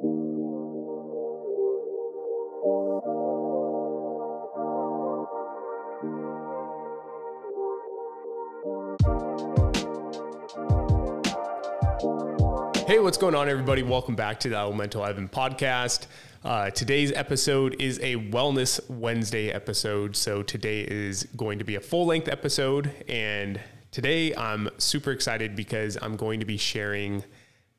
Hey, what's going on, everybody? Welcome back to the Elemental Evan podcast. Today's episode is a Wellness Wednesday episode. So today is going to be a full-length episode. And today I'm super excited because I'm going to be sharing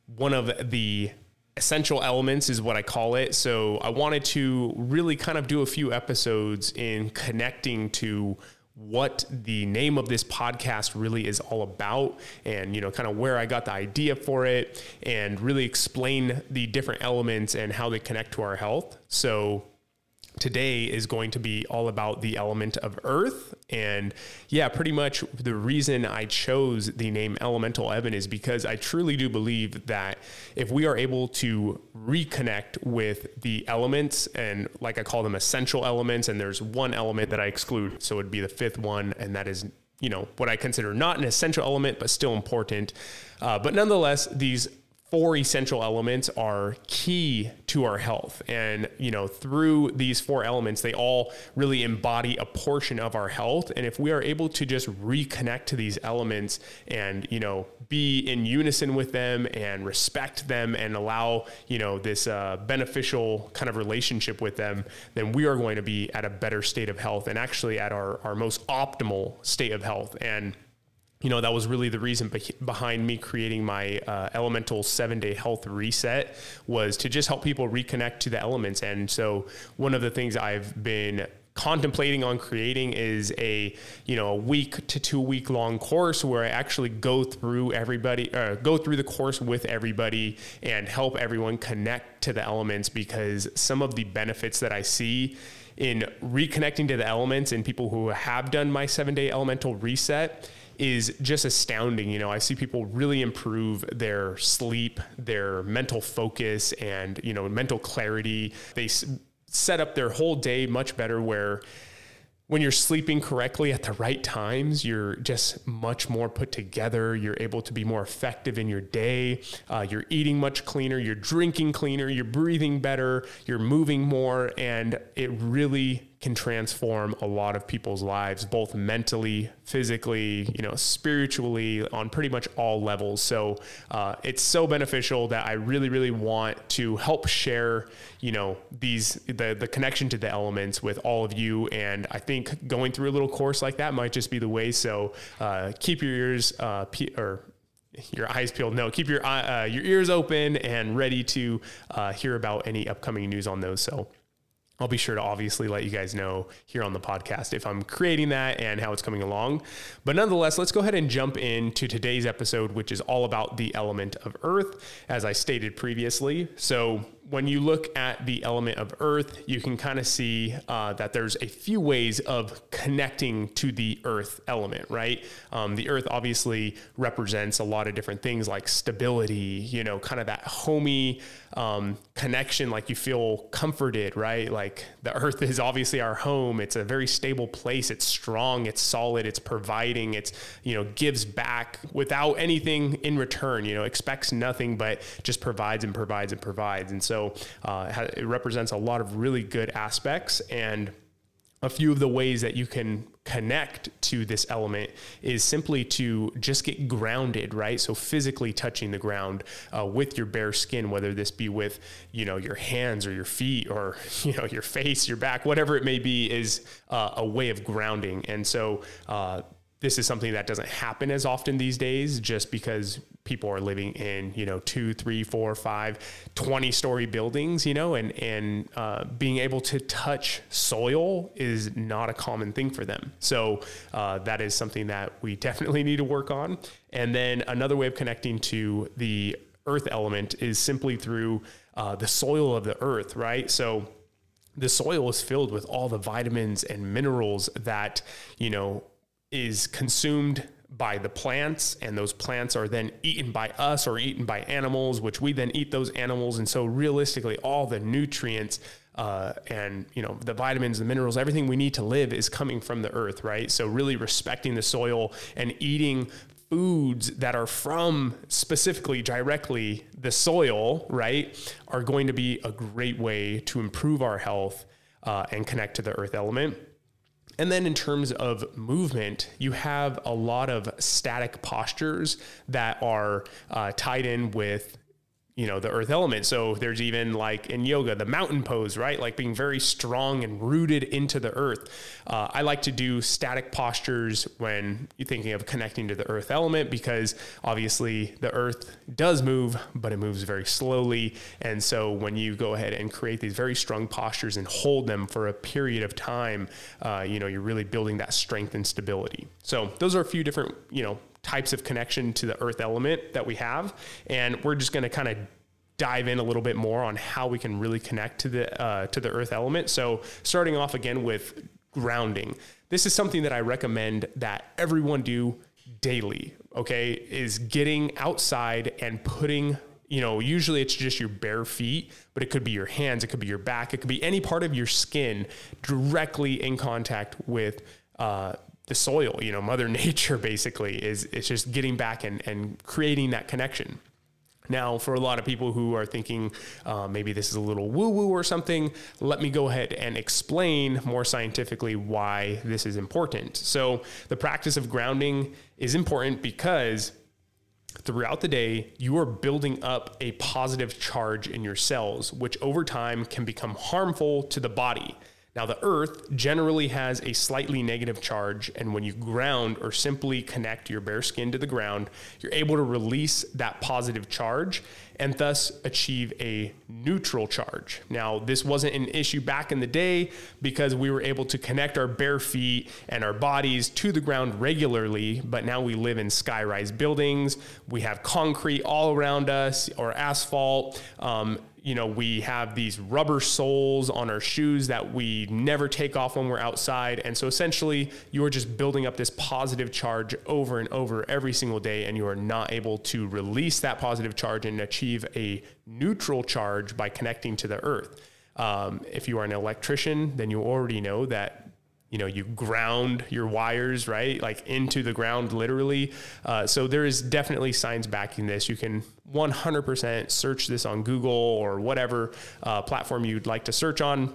one of the essential elements is what I call it. So I wanted to really kind of do a few episodes in connecting to what the name of this podcast really is all about and, kind of where I got the idea for it and really explain the different elements and how they connect to our health. So today is going to be all about the element of earth. And yeah, pretty much the reason I chose the name Elemental Evan is because I truly do believe that if we are able to reconnect with the elements, and like I call them essential elements, and there's one element that I exclude, so it'd be the fifth one, and that is, what I consider not an essential element, but still important. But nonetheless, these four essential elements are key to our health. And, through these four elements, they all really embody a portion of our health. And if we are able to just reconnect to these elements and, be in unison with them and respect them and allow, this beneficial kind of relationship with them, then we are going to be at a better state of health and actually at our most optimal state of health. And that was really the reason behind me creating my Elemental 7-Day Health Reset, was to just help people reconnect to the elements. And so one of the things I've been contemplating on creating is a 1 to 2 week long course where I actually go through the course with everybody and help everyone connect to the elements, because some of the benefits that I see in reconnecting to the elements in people who have done my 7-Day Elemental Reset is just astounding. I see people really improve their sleep, their mental focus, and, mental clarity. They set up their whole day much better, where when you're sleeping correctly at the right times, you're just much more put together. You're able to be more effective in your day. You're eating much cleaner, you're drinking cleaner, you're breathing better, you're moving more, and it really can transform a lot of people's lives, both mentally, physically, spiritually, on pretty much all levels. So it's so beneficial that I really, really want to help share, the connection to the elements with all of you. And I think going through a little course like that might just be the way. So keep your ears your eyes peeled. No, keep your ears open and ready to hear about any upcoming news on those. So I'll be sure to obviously let you guys know here on the podcast if I'm creating that and how it's coming along. But nonetheless, let's go ahead and jump into today's episode, which is all about the element of earth, as I stated previously. So when you look at the element of earth, you can kind of see that there's a few ways of connecting to the earth element, right? The earth obviously represents a lot of different things, like stability, kind of that homey connection, like you feel comforted, right? Like the earth is obviously our home. It's a very stable place. It's strong, it's solid, it's providing, it's, gives back without anything in return, expects nothing, but just provides and provides and provides. And so it represents a lot of really good aspects. And a few of the ways that you can connect to this element is simply to just get grounded, right? So physically touching the ground with your bare skin, whether this be with, your hands or your feet or, your face, your back, whatever it may be, is a way of grounding. And so this is something that doesn't happen as often these days, just because people are living in, 2, 3, 4, 5, 20 story buildings, and being able to touch soil is not a common thing for them. So that is something that we definitely need to work on. And then another way of connecting to the earth element is simply through the soil of the earth, right? So the soil is filled with all the vitamins and minerals that, is consumed by the plants, and those plants are then eaten by us or eaten by animals, which we then eat those animals. And so realistically, all the nutrients and, the vitamins, the minerals, everything we need to live is coming from the earth, right? So really respecting the soil and eating foods that are from specifically directly the soil, right, are going to be a great way to improve our health and connect to the earth element. And then in terms of movement, you have a lot of static postures that are tied in with, you know, the earth element. So there's even like in yoga, the mountain pose, right? Like being very strong and rooted into the earth. I like to do static postures when you're thinking of connecting to the earth element, because obviously the earth does move, but it moves very slowly. And so when you go ahead and create these very strong postures and hold them for a period of time, you know, you're really building that strength and stability. So those are a few different, you know, types of connection to the earth element that we have. And we're just going to kind of dive in a little bit more on how we can really connect to the earth element. So starting off again with grounding, this is something that I recommend that everyone do daily. Okay. Is getting outside and putting, you know, usually it's just your bare feet, but it could be your hands. It could be your back. It could be any part of your skin directly in contact with, the soil, you know, Mother Nature basically is, it's just getting back and creating that connection. Now, for a lot of people who are thinking, maybe this is a little woo-woo or something, let me go ahead and explain more scientifically why this is important. So the practice of grounding is important because throughout the day, you are building up a positive charge in your cells, which over time can become harmful to the body. Now, the earth generally has a slightly negative charge, and when you ground or simply connect your bare skin to the ground, you're able to release that positive charge and thus achieve a neutral charge. Now, this wasn't an issue back in the day because we were able to connect our bare feet and our bodies to the ground regularly, but now we live in sky-rise buildings, we have concrete all around us or asphalt, you know, we have these rubber soles on our shoes that we never take off when we're outside. And so essentially you are just building up this positive charge over and over every single day, and you are not able to release that positive charge and achieve a neutral charge by connecting to the earth. If you are an electrician, then you already know that, you know, you ground your wires, right? Like into the ground, literally. So there is definitely science backing this. You can 100% search this on Google or whatever platform you'd like to search on,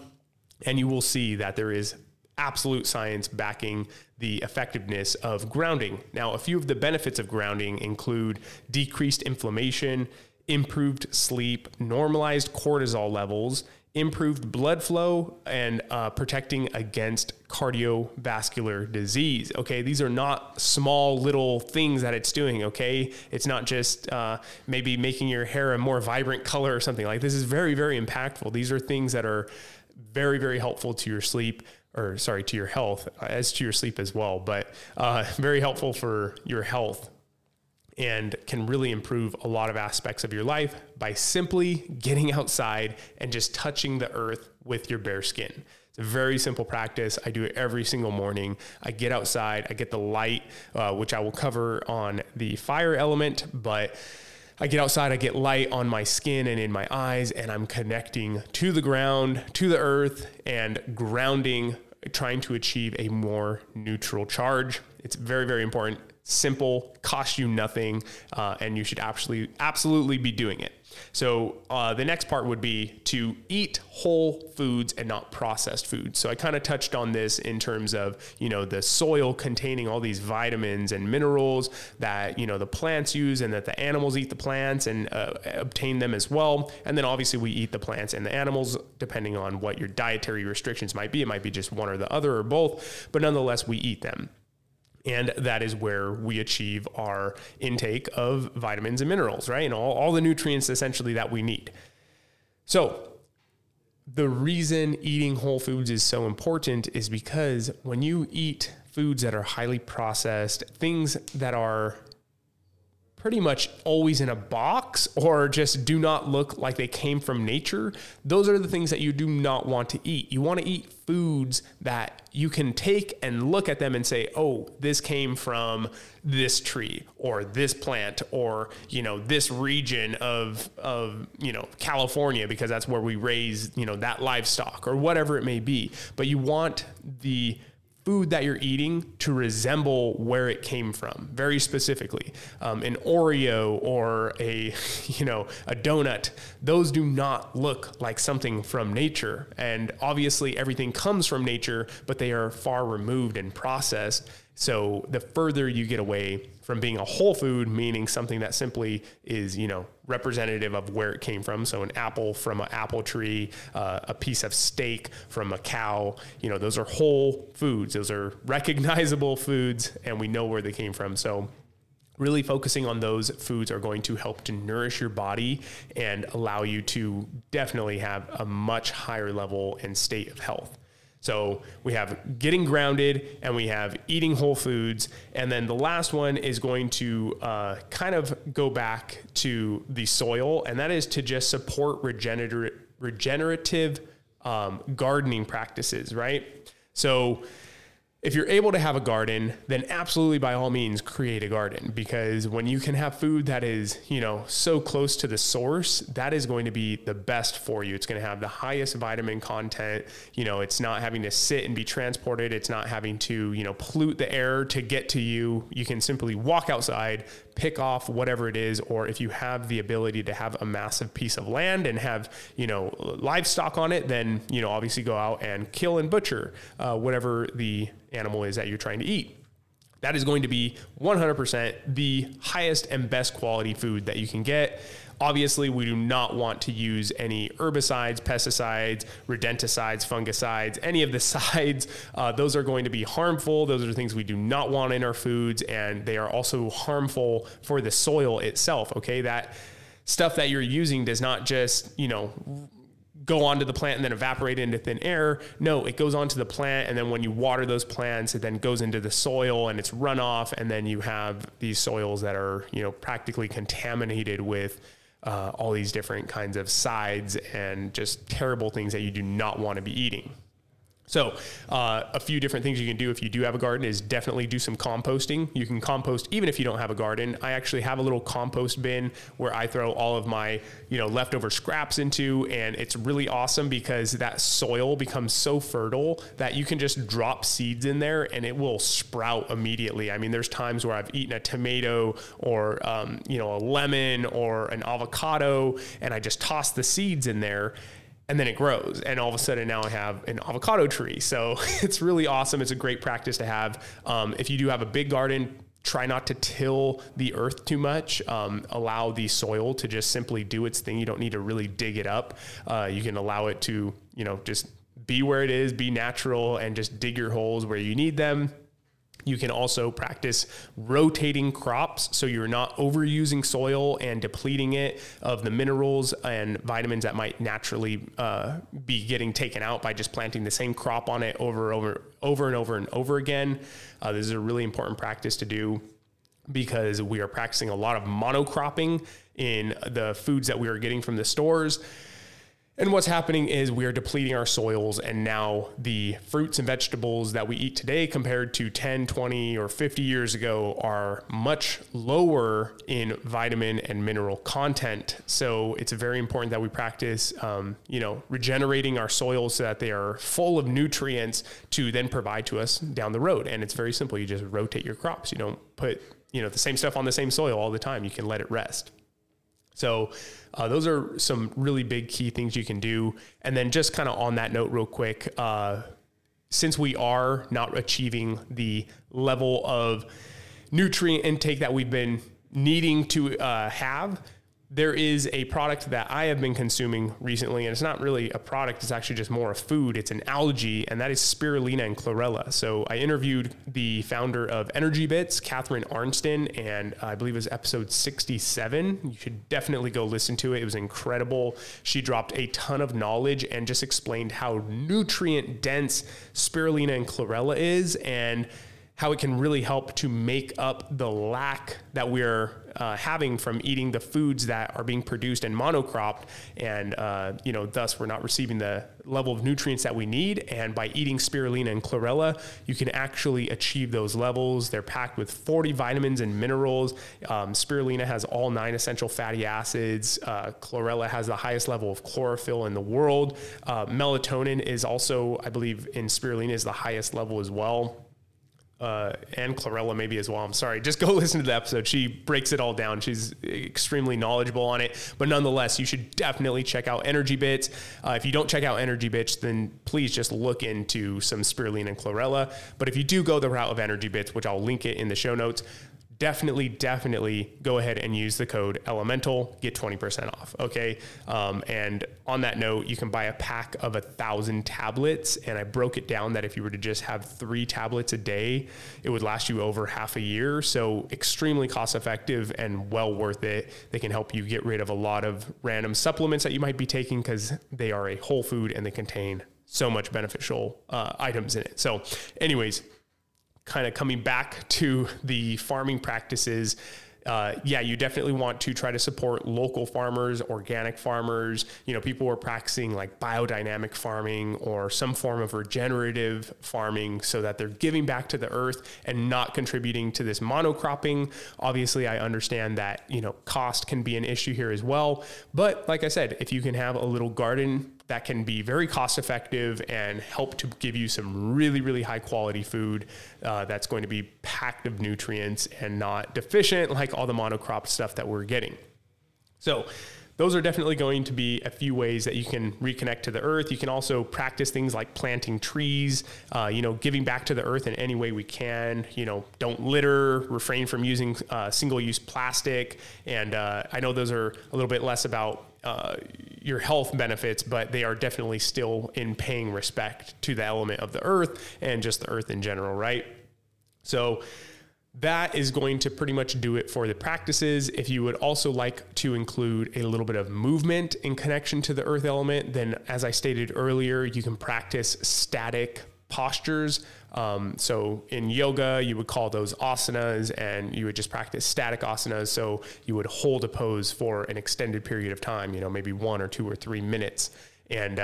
and you will see that there is absolute science backing the effectiveness of grounding. Now, a few of the benefits of grounding include decreased inflammation, improved sleep, normalized cortisol levels, improved blood flow, and protecting against cardiovascular disease. Okay. These are not small little things that it's doing. Okay. It's not just maybe making your hair a more vibrant color or something like this. Is very, very impactful. These are things that are very, very helpful to your sleep, or sorry, to your health, as to your sleep as well, but very helpful for your health, and can really improve a lot of aspects of your life by simply getting outside and just touching the earth with your bare skin. It's a very simple practice. I do it every single morning. I get outside, I get the light, which I will cover on the fire element, but I get outside, I get light on my skin and in my eyes, and I'm connecting to the ground, to the earth, and grounding, trying to achieve a more neutral charge. It's very, very important. Simple, cost you nothing, and you should absolutely be doing it. So the next part would be to eat whole foods and not processed foods. So I kind of touched on this in terms of, you know, the soil containing all these vitamins and minerals that, you know, the plants use, and that the animals eat the plants and obtain them as well. And then obviously we eat the plants and the animals, depending on what your dietary restrictions might be. It might be just one or the other or both, but nonetheless, we eat them. And that is where we achieve our intake of vitamins and minerals, right? And all the nutrients essentially that we need. So the reason eating whole foods is so important is because when you eat foods that are highly processed, things that are pretty much always in a box or just do not look like they came from nature, those are the things that you do not want to eat. You want to eat foods that you can take and look at them and say, oh, this came from this tree or this plant or, you know, this region of, you know, California, because that's where we raise, you know, that livestock or whatever it may be. But you want the food that you're eating to resemble where it came from, very specifically. An Oreo or a donut, those do not look like something from nature. And obviously everything comes from nature, but they are far removed and processed. So the further you get away from being a whole food, meaning something that simply is, representative of where it came from. So an apple from an apple tree, a piece of steak from a cow, those are whole foods. Those are recognizable foods and we know where they came from. So really focusing on those foods are going to help to nourish your body and allow you to definitely have a much higher level and state of health. So we have getting grounded and we have eating whole foods. And then the last one is going to kind of go back to the soil, and that is to just support regenerative gardening practices, right? So if you're able to have a garden, then absolutely by all means create a garden, because when you can have food that is, so close to the source, that is going to be the best for you. It's going to have the highest vitamin content. It's not having to sit and be transported. It's not having to, pollute the air to get to you. You can simply walk outside, pick off whatever it is, or if you have the ability to have a massive piece of land and have, livestock on it, then, obviously go out and kill and butcher whatever the animal is that you're trying to eat. That is going to be 100% the highest and best quality food that you can get. Obviously, we do not want to use any herbicides, pesticides, rodenticides, fungicides, any of the sides. Those are going to be harmful. Those are things we do not want in our foods, and they are also harmful for the soil itself, okay? That stuff that you're using does not just, go onto the plant and then evaporate into thin air. No, it goes onto the plant. And then when you water those plants, it then goes into the soil and it's runoff. And then you have these soils that are, practically contaminated with all these different kinds of sides and just terrible things that you do not want to be eating. So a few different things you can do if you do have a garden is definitely do some composting. You can compost even if you don't have a garden. I actually have a little compost bin where I throw all of my, leftover scraps into, and it's really awesome because that soil becomes so fertile that you can just drop seeds in there and it will sprout immediately. I mean, there's times where I've eaten a tomato or, a lemon or an avocado, and I just toss the seeds in there. And then it grows, and all of a sudden now I have an avocado tree. So it's really awesome. It's a great practice to have. If you do have a big garden, try not to till the earth too much. Allow the soil to just simply do its thing. You don't need to really dig it up. You can allow it to, just be where it is, be natural, and just dig your holes where you need them. You can also practice rotating crops, so you're not overusing soil and depleting it of the minerals and vitamins that might naturally be getting taken out by just planting the same crop on it over and over again. This is a really important practice to do because we are practicing a lot of monocropping in the foods that we are getting from the stores. And what's happening is we are depleting our soils, and now the fruits and vegetables that we eat today compared to 10, 20, or 50 years ago are much lower in vitamin and mineral content. So it's very important that we practice, regenerating our soils so that they are full of nutrients to then provide to us down the road. And it's very simple. You just rotate your crops. You don't put, the same stuff on the same soil all the time. You can let it rest. So those are some really big key things you can do. And then just kind of on that note real quick, since we are not achieving the level of nutrient intake that we've been needing to have, there is a product that I have been consuming recently, and it's not really a product. It's actually just more a food. It's an algae, and that is spirulina and chlorella. So I interviewed the founder of Energy Bits, Catherine Arnston, and I believe it was episode 67. You should definitely go listen to it. It was incredible. She dropped a ton of knowledge and just explained how nutrient dense spirulina and chlorella is, and how it can really help to make up the lack that we're having from eating the foods that are being produced and monocropped. And, thus we're not receiving the level of nutrients that we need. And by eating spirulina and chlorella, you can actually achieve those levels. They're packed with 40 vitamins and minerals. Spirulina has all 9 essential fatty acids. Chlorella has the highest level of chlorophyll in the world. Melatonin is also, I believe, in spirulina is the highest level as well. And chlorella maybe as well. I'm sorry. Just go listen to the episode. She breaks it all down. She's extremely knowledgeable on it, but nonetheless, you should definitely check out Energy Bits. If you don't check out Energy Bits, then please just look into some spirulina and chlorella. But if you do go the route of Energy Bits, which I'll link it in the show notes, definitely go ahead and use the code Elemental, get 20% off. Okay. And on that note, you can buy a pack of 1,000 tablets. And I broke it down that if you were to just have 3 tablets a day, it would last you over half a year. So extremely cost effective and well worth it. They can help you get rid of a lot of random supplements that you might be taking because they are a whole food and they contain so much beneficial items in it. So anyways, kind of coming back to the farming practices, you definitely want to try to support local farmers, organic farmers, people who are practicing like biodynamic farming or some form of regenerative farming so that they're giving back to the earth and not contributing to this monocropping. Obviously, I understand that, cost can be an issue here as well. But like I said, if you can have a little garden that can be very cost effective and help to give you some really, really high quality food that's going to be packed of nutrients and not deficient like all the monocrop stuff that we're getting. So those are definitely going to be a few ways that you can reconnect to the earth. You can also practice things like planting trees, giving back to the earth in any way we can. Don't litter, refrain from using single-use plastic. And I know those are a little bit less about your health benefits, but they are definitely still in paying respect to the element of the earth and just the earth in general, right? So that is going to pretty much do it for the practices. If you would also like to include a little bit of movement in connection to the earth element, then as I stated earlier, you can practice static postures. So in yoga, you would call those asanas, and you would just practice static asanas. So you would hold a pose for an extended period of time, maybe 1 or 2 or 3 minutes. And,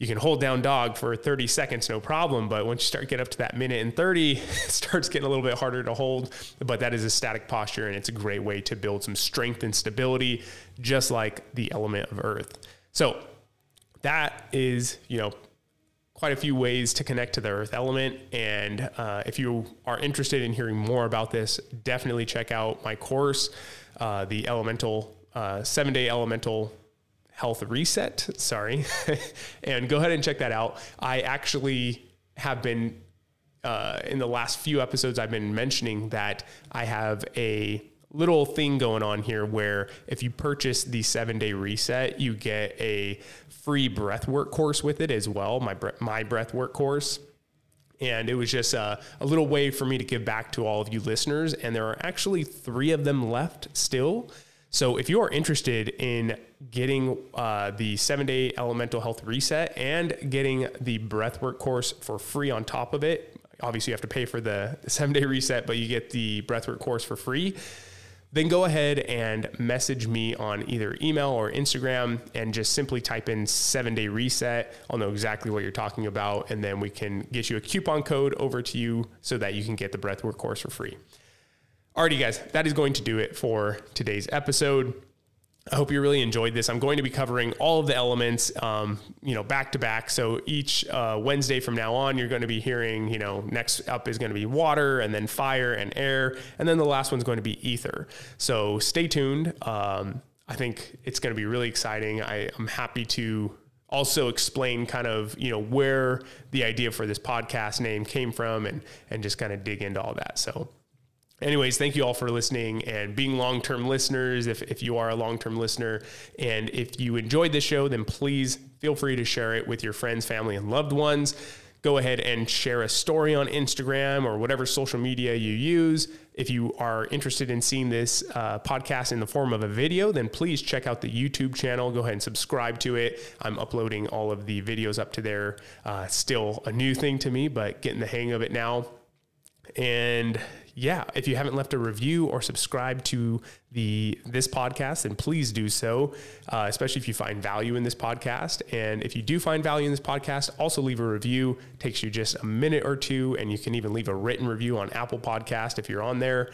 you can hold down dog for 30 seconds, no problem. But once you start getting up to that minute and 30, it starts getting a little bit harder to hold, but that is a static posture. And it's a great way to build some strength and stability, just like the element of earth. So that is, quite a few ways to connect to the earth element. And if you are interested in hearing more about this, definitely check out my course, the Elemental 7-Day Elemental Health Reset. Sorry. And go ahead and check that out. I actually have been in the last few episodes, I've been mentioning that I have a little thing going on here where if you purchase the 7-Day Reset, you get a free breathwork course with it as well, my breathwork course. And it was just a little way for me to give back to all of you listeners. And there are actually 3 of them left still. So if you are interested in getting the 7-Day Elemental Health Reset and getting the breathwork course for free on top of it, obviously you have to pay for the 7-Day Reset, but you get the breathwork course for free, then go ahead and message me on either email or Instagram and just simply type in 7-Day Reset. I'll know exactly what you're talking about. And then we can get you a coupon code over to you so that you can get the breathwork course for free. Alrighty guys, that is going to do it for today's episode. I hope you really enjoyed this. I'm going to be covering all of the elements, back to back. So each Wednesday from now on, you're going to be hearing, next up is going to be water and then fire and air. And then the last one's going to be ether. So stay tuned. I think it's going to be really exciting. I'm happy to also explain kind of, where the idea for this podcast name came from and just kind of dig into all that. So anyways, thank you all for listening and being long-term listeners. If you are a long-term listener and if you enjoyed this show, then please feel free to share it with your friends, family, and loved ones. Go ahead and share a story on Instagram or whatever social media you use. If you are interested in seeing this podcast in the form of a video, then please check out the YouTube channel. Go ahead and subscribe to it. I'm uploading all of the videos up to there. Still a new thing to me, but getting the hang of it now. And yeah, if you haven't left a review or subscribed to this podcast, then please do so, especially if you find value in this podcast. And if you do find value in this podcast, also leave a review. It takes you just a minute or two, and you can even leave a written review on Apple Podcast if you're on there.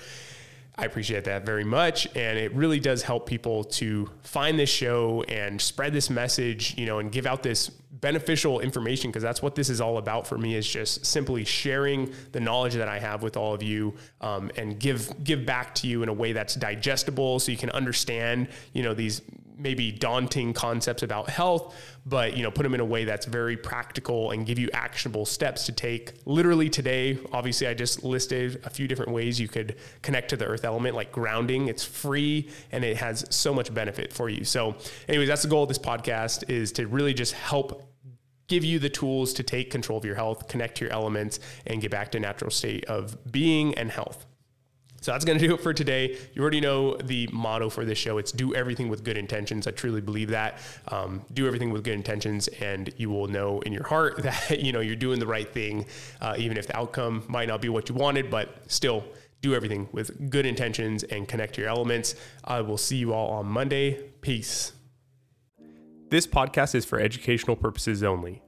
I appreciate that very much, and it really does help people to find this show and spread this message, and give out this beneficial information, because that's what this is all about for me, is just simply sharing the knowledge that I have with all of you, and give back to you in a way that's digestible, so you can understand, these maybe daunting concepts about health, but, put them in a way that's very practical and give you actionable steps to take literally today. Obviously, I just listed a few different ways you could connect to the earth element, like grounding. It's free and it has so much benefit for you. So anyways, that's the goal of this podcast, is to really just help give you the tools to take control of your health, connect to your elements, and get back to a natural state of being and health. So that's going to do it for today. You already know the motto for this show. It's do everything with good intentions. I truly believe that. Do everything with good intentions, and you will know in your heart that, you're doing the right thing, even if the outcome might not be what you wanted, but still do everything with good intentions and connect to your elements. I will see you all on Monday. Peace. This podcast is for educational purposes only.